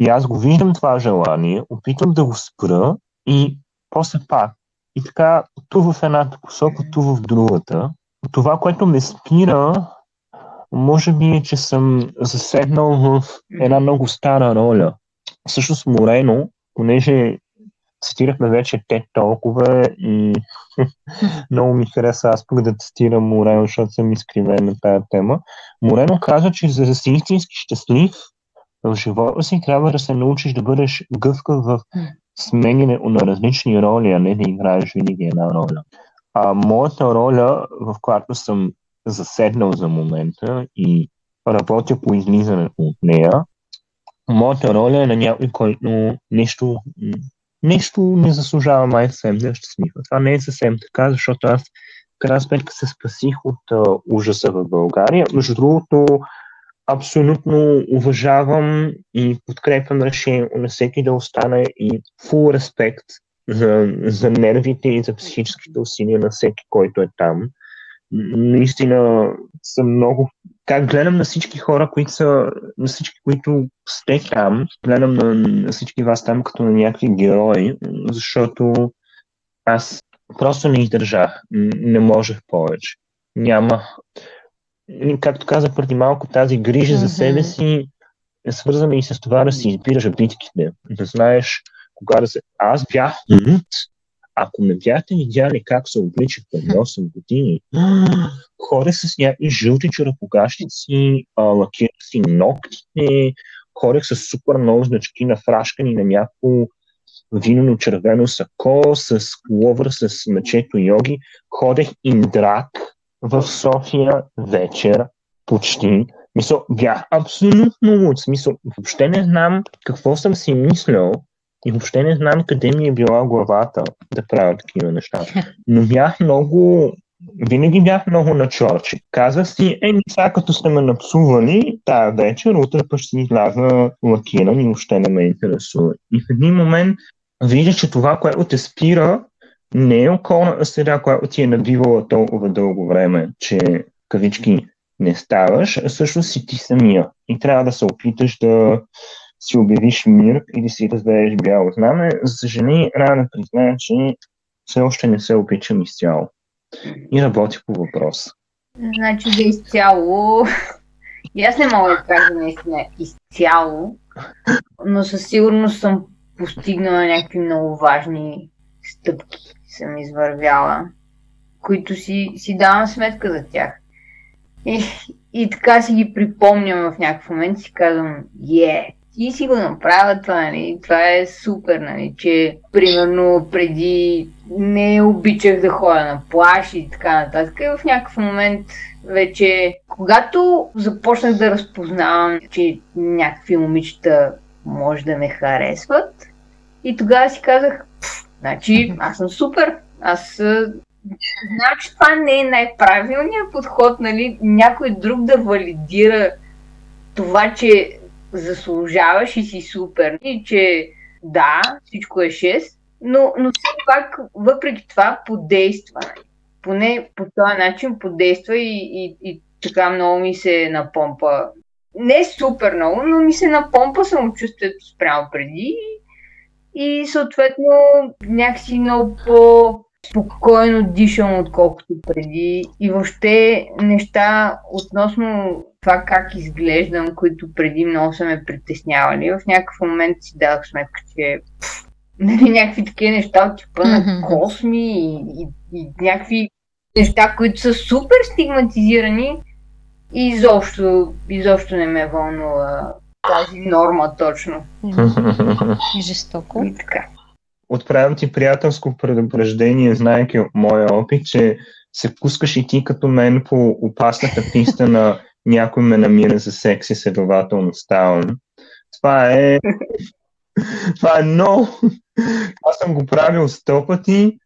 и аз го виждам това желание, опитвам да го спра и после пак. И така, ту в едната посока, ту в другата. Това, което ме спира, може би е, че съм заседнал в една много стара роля. Също с Морено, понеже цитирахме вече те толкова и много ми хареса аз пък да цитирам Морено, защото съм изкривен на тая тема. Морено казва, че за да си истински щастлив в живота си, трябва да се научиш да бъдеш гъвкав в сменяне на различни роли, а не да играеш винаги една роля. А моята роля, в която съм заседнал за момента и работя по излизането от нея, моята роля е на някой, който нещо, нещо не заслужава май съвсем да щастлив. Това не е съвсем така, защото аз в крайна сметка се спасих от а, ужаса в България. Между другото, абсолютно уважавам и подкрепям решение на всеки да остане и фул респект за, за нервите и за психическите усилия на всеки, който е там. Наистина съм много... Как гледам на всички хора, които са... на всички, които сте там, гледам на, на всички вас там като на някакви герои, защото аз просто не издържах, не можех повече. няма. Както казах преди малко, тази грижа mm-hmm. за себе си е свързана и с това да си избираш битките, да знаеш кога да се... Аз бях mm-hmm. Ако не бяхте видяли как се обличах пред осем години, хора с някакви жълти черепогащици, лакирах си ноктите, хорях с супер много значки на фрашкани на някакво винено червено сако, с ловър, с мечето йоги. Ходех индрак в София вечер почти. Мисъл, бях абсолютно луд. Смисъл, въобще не знам какво съм си мислял и въобще не знам къде ми е била главата да правя такива неща. Но бях много... Винаги бях много на чорче. Казах си, еми сега като сте ме напсували тая вечер, утре път ще изляза лакиран и въобще не ме интересува. И в един момент вижда, че това, което те спира, не е околната среда, която ти е набивала толкова дълго време, че кавички не ставаш, а всъщност си ти самия. И трябва да се опиташ да си обявиш мир и да си развееш бяло знаме. За съжаление, трябва да призная, че все още не се обичам изцяло. И работи по въпрос. Значи за изцяло... И аз не мога да кажа наистина изцяло, но със сигурност съм постигнала някакви много важни стъпки, съм извървяла, които си, си давам сметка за тях. И, и така си ги припомням в някакъв момент и си казвам, е, ти си го направя това, нали? Това е супер, нали? Че примерно преди не обичах да ходя на плаж и така нататък. И в някакъв момент вече, когато започнах да разпознавам, че някакви момичета може да ме харесват, и тогава си казах, значи аз съм супер, аз знам, че това не е най-правилният подход, нали? Някой друг да валидира това, че заслужаваш и си супер. И че да, всичко е шест, но, но все пак, въпреки това, подейства. Поне по този начин подейства и, и, и така много ми се напомпа. Не супер много, но ми се напомпа самочувствието спрямо преди и съответно някакси много по-спокойно дишам, отколкото преди. И въобще неща относно това как изглеждам, които преди много са ме притеснявали. В някакъв момент си дадох сметка, че пфф, нали, някакви такива неща от типа mm-hmm. на косми и, и, и някакви неща, които са супер стигматизирани и изобщо, изобщо не ме вълнува тази норма точно. Жестоко. И така. Отправям ти приятелско предупреждение, знаеки от моя опит, че се пускаш и ти като мен по опасната писта на някой ме намира за секс и следователно ставам. Това е... Това е много... Аз съм го правил сто пъти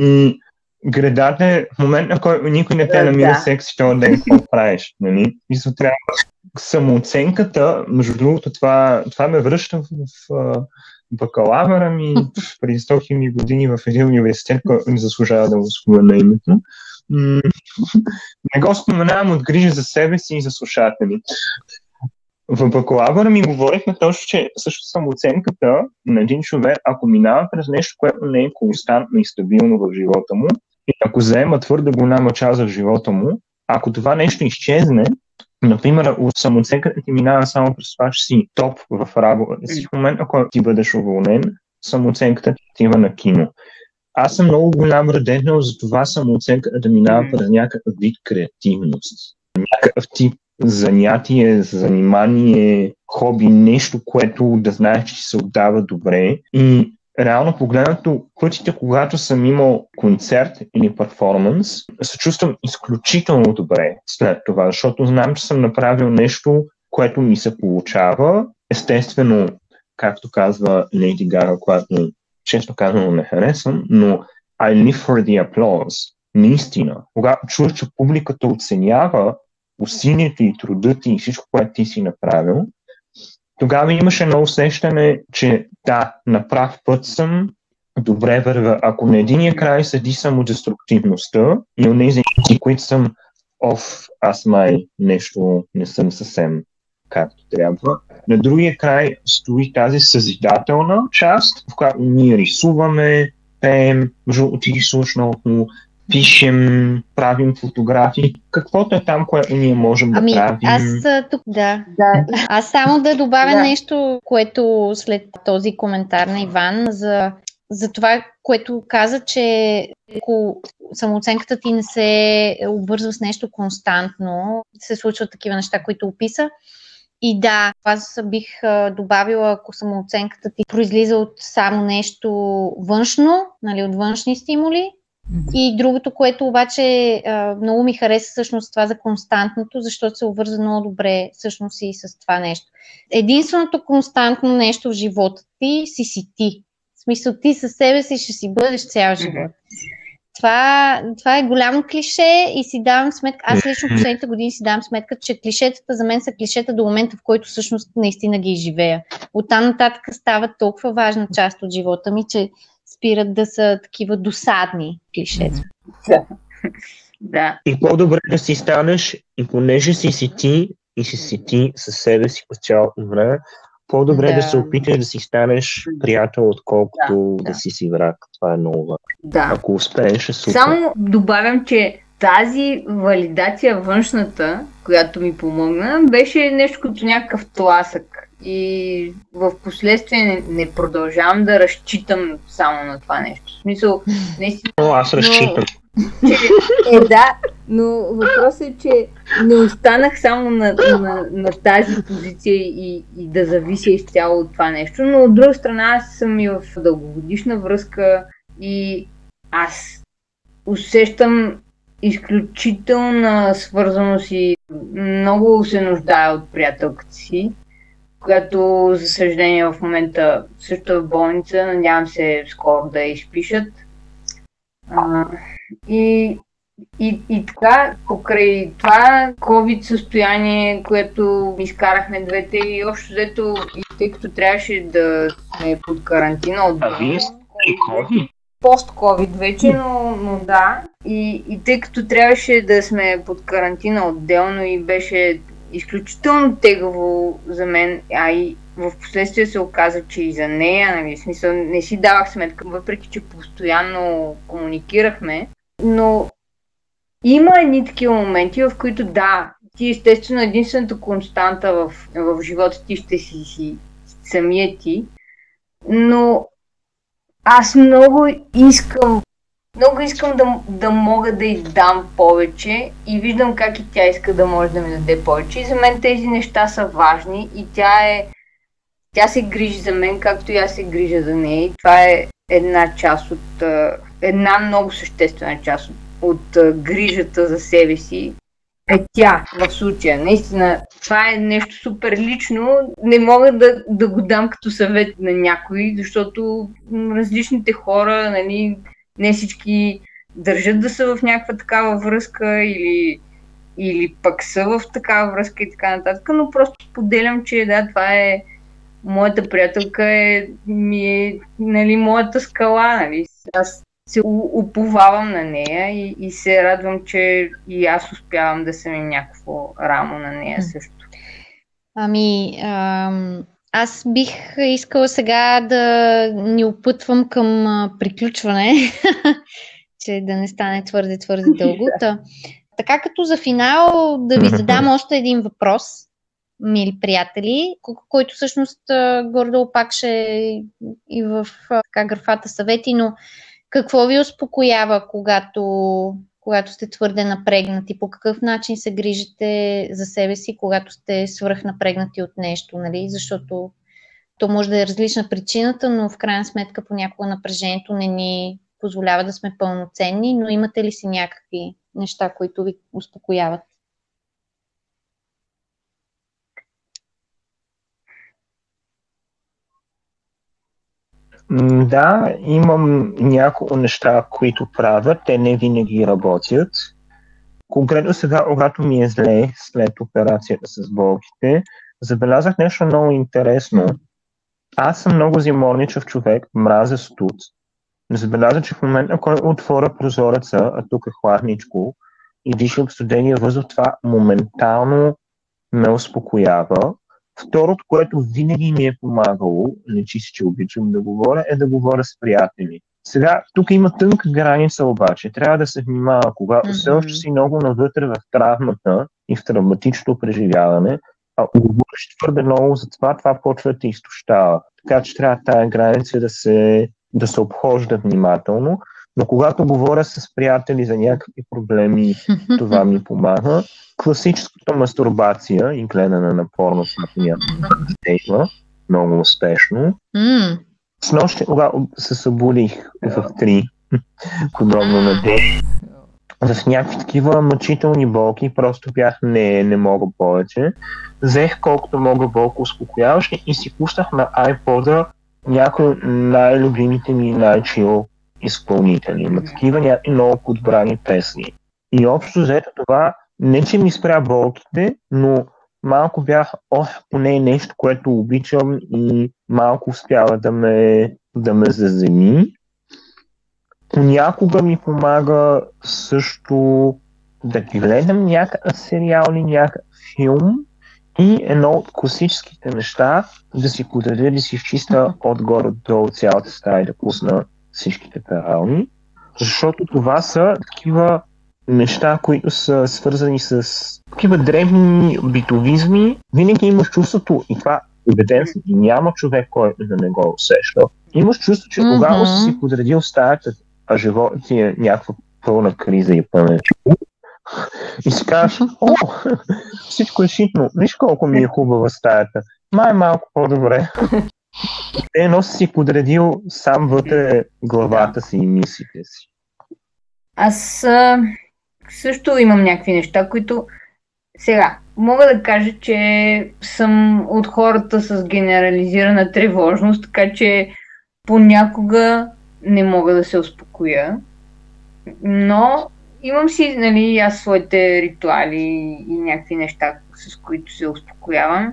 и гредата е в момент, на който никой не те намира секс и този ден какво правиш. Нали? Мисля, трябва самооценката, между другото, това, това ме връща в, в бакалавъра ми преди сто хиляди години в един университет, който не заслужава да го спомена името. Не го споменавам от грижа за себе си и за слушатели. В бакалавъра ми говорихме точно, че също самооценката на един човек, ако минава през нещо, което не е константно и стабилно в живота му, и ако заема твърде голяма част в живота му, ако това нещо изчезне, например, от самооценката ти минава само през това, че си топ в работата си. В момента, когато ти бъдеш уволнен, самооценката ти отива на кино. Аз съм много голям радетел за това самооценката да минава през някакъв вид креативност. Някакъв тип занятие, занимание, хоби, нещо, което да знаеш, че се отдава добре. И реално погледнато, пътите, когато съм имал концерт или перформанс, се чувствам изключително добре след това, защото знам, че съм направил нещо, което ми се получава. Естествено, както казва Lady Gaga, която често казано не харесвам, но I live for the applause. Наистина, когато чуеш, че публиката оценява усилието и труда ти и всичко, което ти си направил, тогава имаше едно усещане, че да, на прав път съм, добре върва. Ако на единия край седи само деструктивността и онези, които съм оф, аз май нещо не съм съвсем както трябва. На другия край стои тази съзидателна част, в която ние рисуваме, пеем, ти рисуваш много, пишем, правим фотографии, каквото е там, което ние можем ами, да правим. Аз тук, да. да. Аз само да добавя да. нещо, което след този коментар на Иван за, за това, което каза, че ако самооценката ти не се обвързва с нещо константно, се случват такива неща, които описа. И да, аз бих добавила, ако самооценката ти произлиза от само нещо външно, нали, от външни стимули. И другото, което обаче много ми хареса всъщност това за константното, защото се обвърза много добре всъщност и с това нещо. Единственото константно нещо в живота ти си си ти. В смисъл ти със себе си ще си бъдеш цял живот. Това, това е голямо клише и си давам сметка, аз лично последните години си давам сметка, че клишетата за мен са клишета до момента, в който всъщност наистина ги изживея. Оттам нататък стават толкова важна част от живота ми, че спират да са такива досадни клишета. Да. Да. И по-добре да си станеш, и понеже си си ти, и си си ти със себе си през цялото време, по-добре да. да се опиташ да си станеш приятел, отколкото да, да. да си си враг. Това е много важно. Да. Ако успееш, е супер. Само добавям, че тази валидация външната, която ми помогна, беше нещо като някакъв тласък. И в последствие не, не продължавам да разчитам само на това нещо. В смисъл, не си... О, аз разчитам. Но... Е, да, но въпросът е, че не останах само на, на, на тази позиция и, и да завися изцяло от това нещо, но от друга страна аз съм и в дългогодишна връзка и аз усещам изключителна свързаност и много се нуждая от приятелката си, която, за съжаление, в момента също е в болница, надявам се скоро да я изпишат. А, и, и, и така, покрай това COVID състояние, което изкарахме двете и общо взето, и тъй като трябваше да сме под карантина от COVID. Пост-COVID вече, но, но да. И, и тъй като трябваше да сме под карантина отделно и беше изключително тегаво за мен, а и в последствие се оказа, че и за нея, нали, в смисъл не си давах сметка, въпреки че постоянно комуникирахме, но има едни такива моменти, в които да, ти естествено единствената константа в, в живота ти ще си, си самия ти, но аз много искам Много искам да, да мога да й дам повече и виждам как и тя иска да може да ми даде повече. И за мен тези неща са важни и тя е... Тя се грижи за мен, както и аз се грижа за нея. И това е една част от... Една много съществена част от, от грижата за себе си. Е тя, в случая. Наистина, това е нещо супер лично. Не мога да, да го дам като съвет на някой, защото различните хора, нали... Не всички държат да са в някаква такава връзка или, или пък са в такава връзка и така нататък, но просто поделям, че да, това е моята приятелка, е, ми е, нали, моята скала, нали. Аз се уповавам на нея и, и се радвам, че и аз успявам да съм и някакво рамо на нея също. Ами... Ам... Аз бих искала сега да ни опътвам към а, приключване, че да не стане твърде-твърде дълго. Та, така като за финал да ви задам още един въпрос, мили приятели, който всъщност гордо пак ще и в а, така, графата съвети, но какво ви успокоява, когато, когато сте твърде напрегнати? По какъв начин се грижите за себе си, когато сте свръхнапрегнати от нещо, нали? Защото то може да е различна причината, но в крайна сметка понякога напрежението не ни позволява да сме пълноценни, но имате ли си някакви неща, които ви успокояват? Да, имам няколко неща, които правя. Те не винаги работят. Конкретно сега, когато ми е зле след операцията с болките, забелязах нещо много интересно. Аз съм много зиморничав човек, мразя студ. Забелязах, че в момента, който отворя прозореца, а тук е хладничко, и дишам студения въздух, това моментално ме успокоява. Второто, което винаги ми е помагало, личи си, че обичам да говоря, е да говоря с приятели. Сега, тук има тънка граница обаче. Трябва да се внимава, когато все още си много навътре в травмата и в травматичното преживяване, а говориш твърде много за това, това почва да те изтощава. Така че трябва тая граница да се, да се обхожда внимателно. Но когато говоря с приятели за някакви проблеми, това ми помага. Класическата мастурбация и гледане на порно, която действа много успешно. С нощи, когато се събудих в три, подобно на ден, в някакви такива мъчителни болки, просто бях не, не мога повече. Взех колкото мога болко успокояващи и си пуснах на iPod-а някои от най-любимите ми най-чил изпълнители. На такива някакви много подбрани песни. И общо взето това, не че ми спря болките, но малко бях, ох, поне нещо, което обичам и малко успява да ме, да ме заземи. Понякога ми помага също да гледам някакъв сериал или някакъв филм и едно от класическите неща да си подреда, да си изчиста отгоре до цялата стая и да пусна всичките перални. Защото това са такива неща, които са свързани с такива древни битовизми, винаги имаш чувството, и това убеден съм, няма човек, който да не го усеща. Имаш чувство, че mm-hmm. когато си подредил стаята, а животът ти е някаква пълна криза и пълна чук, и си кажеш, о, всичко е шитно, виж колко ми е хубава стаята, май малко по-добре. Едно си подредил сам вътре главата си и мислите си. Аз а, също имам някакви неща, които сега мога да кажа, че съм от хората с генерализирана тревожност, така че понякога не мога да се успокоя, но имам си, нали, аз своите ритуали и някакви неща, с които се успокоявам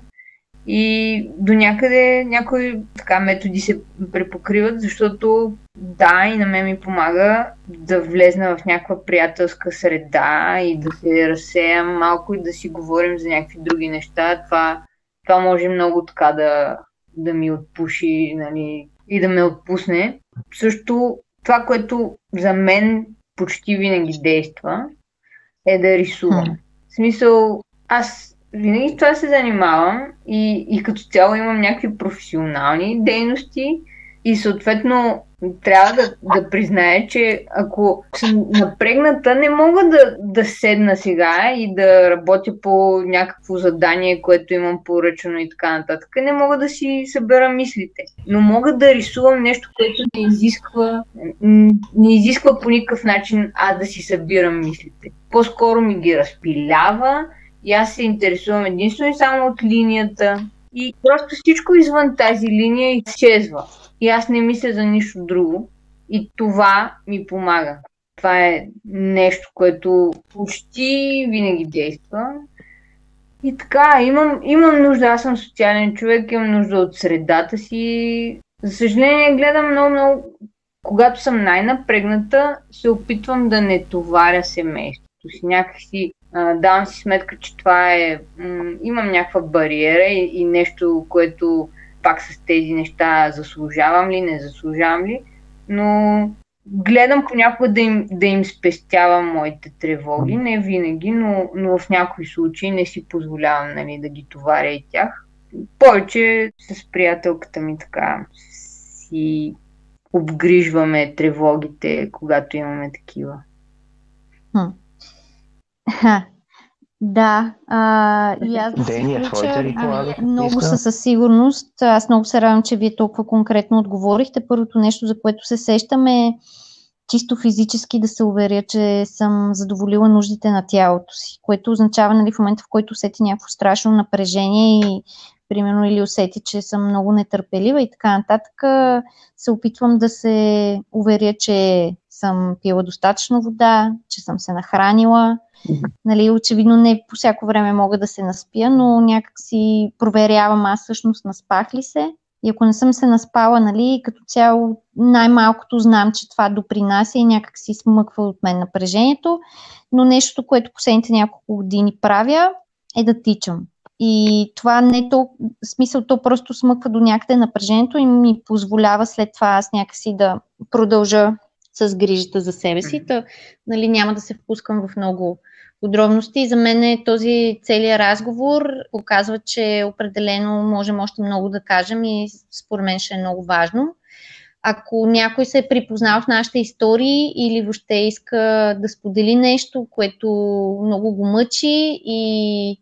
и до някъде някои така методи се препокриват, защото да, и на мен ми помага да влезна в някаква приятелска среда и да се разсеям малко и да си говорим за някакви други неща. Това, това може много така да, да ми отпуши, нали, и да ме отпусне. Също това, което за мен почти винаги действа, е да рисувам. В смисъл, аз винаги с това се занимавам и, и като цяло имам някакви професионални дейности и съответно трябва да, да призная, че ако съм напрегната, не мога да, да седна сега и да работя по някакво задание, което имам поръчано и така нататък. Не мога да си събера мислите. Но мога да рисувам нещо, което не изисква, не изисква по никакъв начин аз да си събирам мислите. По-скоро ми ги разпилява и аз се интересувам единствено и само от линията. И просто всичко извън тази линия изчезва. И аз не мисля за нищо друго. И това ми помага. Това е нещо, което почти винаги действа. И така, имам, имам нужда. Аз съм социален човек, имам нужда от средата си. За съжаление, гледам много-много. Когато съм най-напрегната, се опитвам да не товаря семейството си. Някакси а, давам си сметка, че това е... М- имам някаква бариера и, и нещо, което... пак с тези неща, заслужавам ли, не заслужавам ли, но гледам понякога да им, да им спестявам моите тревоги, не винаги, но, но в някои случаи не си позволявам, нали, да ги товаря и тях. Повече с приятелката ми така си обгрижваме тревогите, когато имаме такива. Ха. Да, а, и аз да се включа, ами, много са със сигурност. Аз много се радвам, че вие толкова конкретно отговорихте. Първото нещо, за което се сещам, е чисто физически да се уверя, че съм задоволила нуждите на тялото си, което означава, нали, в момента, в който усети някакво страшно напрежение и примерно или усети, че съм много нетърпелива и така нататък, се опитвам да се уверя, че съм пила достатъчно вода, че съм се нахранила. Нали, очевидно не по всяко време мога да се наспя, но някак си проверявам аз всъщност наспах ли се. И ако не съм се наспала, нали, като цяло най-малкото знам, че това допринася и някак си смъква от мен напрежението. Но нещо, което последните няколко години правя, е да тичам. И това не е толкова, смисъл, то просто смъква до някъде напрежението и ми позволява след това аз някакси да продължа с грижата за себе си. Та, нали, няма да се впускам в много подробности. За мен този целият разговор показва, че определено можем още много да кажем и според мен ще е много важно. Ако някой се е припознал в нашите истории или въобще иска да сподели нещо, което много го мъчи и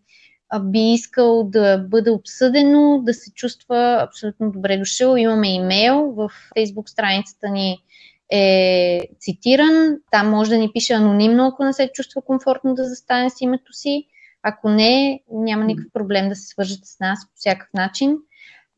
би искал да бъде обсъдено, да се чувства абсолютно добре дошъл. Имаме имейл, в Facebook страницата ни е цитиран, там може да ни пише анонимно, ако не се чувства комфортно да застане с името си. Ако не, няма никакъв проблем да се свържете с нас по всякакъв начин.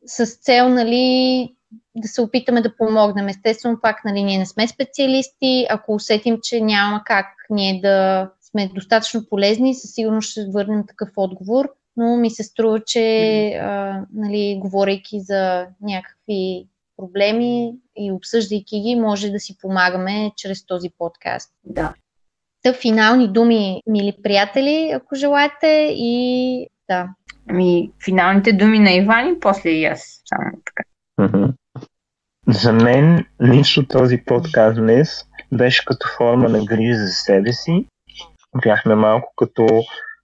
С цел, нали, да се опитаме да помогнем. Естествено, пак, нали, ние не сме специалисти. Ако усетим, че няма как ние да сме достатъчно полезни, със сигурност ще върнем такъв отговор, но ми се струва, че а, нали, говорейки за някакви проблеми и обсъждайки ги, може да си помагаме чрез този подкаст. Да. Та финални думи, мили приятели, ако желаете, и да. Ами, финалните думи на Иван и после и аз. Само така. Mm-hmm. За мен лично този подкаст днес беше като форма на грижа за себе си. Бяхме малко като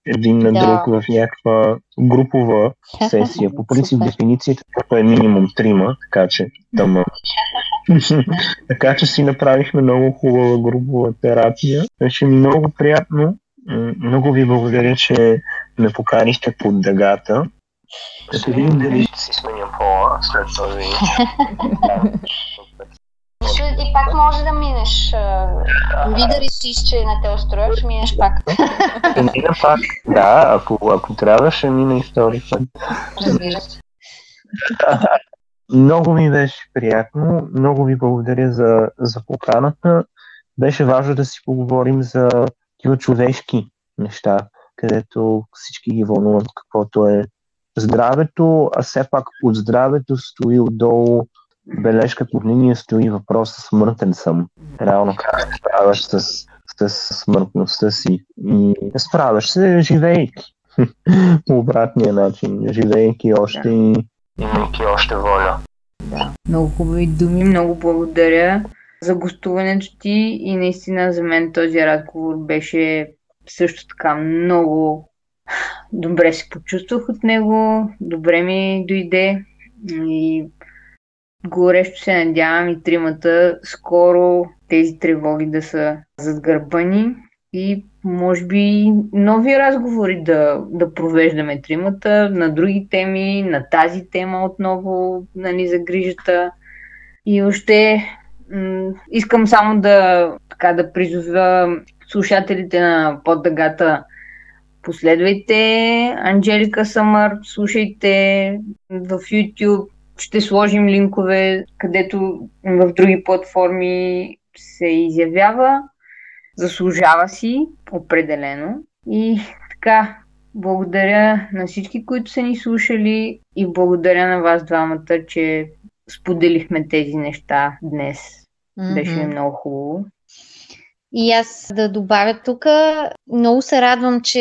един на друг да. В някаква групова сесия. По принцип дефиницията е минимум трима, така че тъма. Така че си направихме много хубава групова терапия. Беше много приятно. Много ви благодаря, че ме поканихте под дъгата. Ще видим дали ще си сменя пола след този. И пак може да минеш. Дори да решиш, че не те устроя, ще минеш пак. Ще мина пак, да, ако, ако трябва, ще мина и втори път. Разбира се. Много ми беше приятно, много ви благодаря за, за поканата. Беше важно да си поговорим за такива човешки неща, където всички ги вълнуват, каквото е здравето, а все пак под здравето стои отдолу бележка под линия, стои въпроса смъртен съм. Реално как се справяш с, с смъртността си. И справяш се, живейки. По обратния начин. Живейки още и имайки още воля. Да. Много хубави думи, много благодаря за гостуването ти и наистина за мен този разговор беше също така много добре се почувствах от него, добре ми дойде и горещо се надявам и тримата скоро тези тревоги да са задгърбани и може би нови разговори да, да провеждаме тримата на други теми, на тази тема отново, нали, за грижата. И още м- искам само да, така, да призова слушателите на Под дъгата. Последвайте Angelica Summer, слушайте в YouTube, ще сложим линкове, където в други платформи се изявява. Заслужава си, определено. И така, благодаря на всички, които са ни слушали и благодаря на вас двамата, че споделихме тези неща днес. Mm-hmm. Беше много хубаво. И аз да добавя тук, много се радвам, че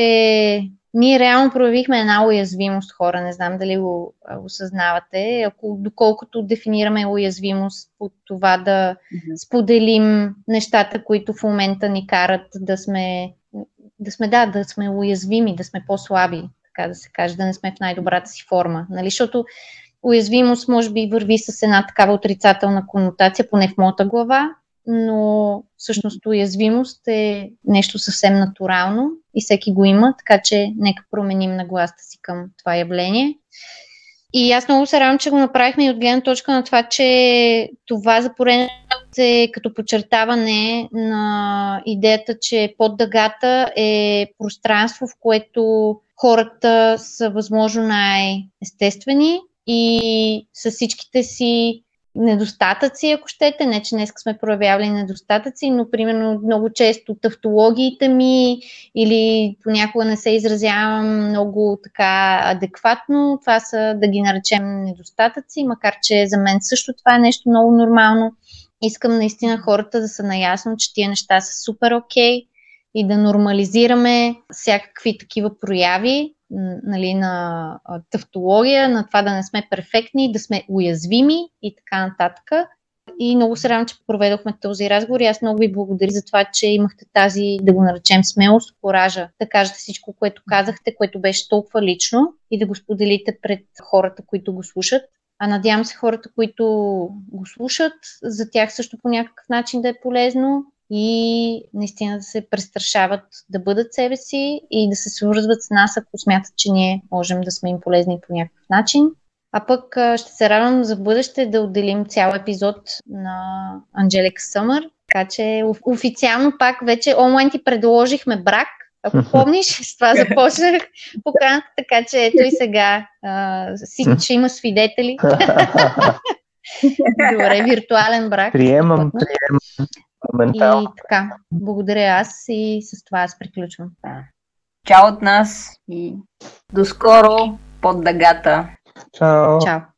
ние реално проявихме една уязвимост, хора. Не знам дали го осъзнавате. Ако, доколкото дефинираме уязвимост от това да споделим нещата, които в момента ни карат да сме, да сме, да, да сме уязвими, да сме по-слаби, така да се каже, да не сме в най-добрата си форма. Нали? Защото уязвимост може би върви с една такава отрицателна конотация, поне в моята глава. Но всъщност уязвимост е нещо съвсем натурално и всеки го има, така че нека променим нагласта си към това явление. И аз много се радвам, че го направихме и от гледна точка на това, че това за пореден път е като подчертаване на идеята, че Под дъгата е пространство, в което хората са възможно най-естествени и с всичките си недостатъци, ако щете, не че днес сме проявявали недостатъци, но примерно много често тавтологиите ми или понякога не се изразявам много така адекватно, това са да ги наречем недостатъци, макар че за мен също това е нещо много нормално. Искам наистина хората да са наясно, че тия неща са супер окей и да нормализираме всякакви такива прояви, нали, на тавтология, на това да не сме перфектни, да сме уязвими и така нататък. И много се радвам, че проведохме този разговор и аз много ви благодаря за това, че имахте тази, да го наречем, смелост, коража да кажете всичко, което казахте, което беше толкова лично и да го споделите пред хората, които го слушат. А надявам се хората, които го слушат, за тях също по някакъв начин да е полезно и наистина да се престрашават да бъдат себе си и да се свързват с нас, ако смятат, че ние можем да сме им полезни по някакъв начин. А пък ще се радвам за бъдеще да отделим цял епизод на Angelica Summer, така че официално пак вече онлайн ти предложихме брак, ако помниш, с това започнах поканата, така че ето и сега а, си, че има свидетели. Добре, виртуален брак. Приемам, приемам. Ментал. И така, благодаря аз и с това аз приключвам. Чао от нас и до скоро под дъгата. Чао. Чао.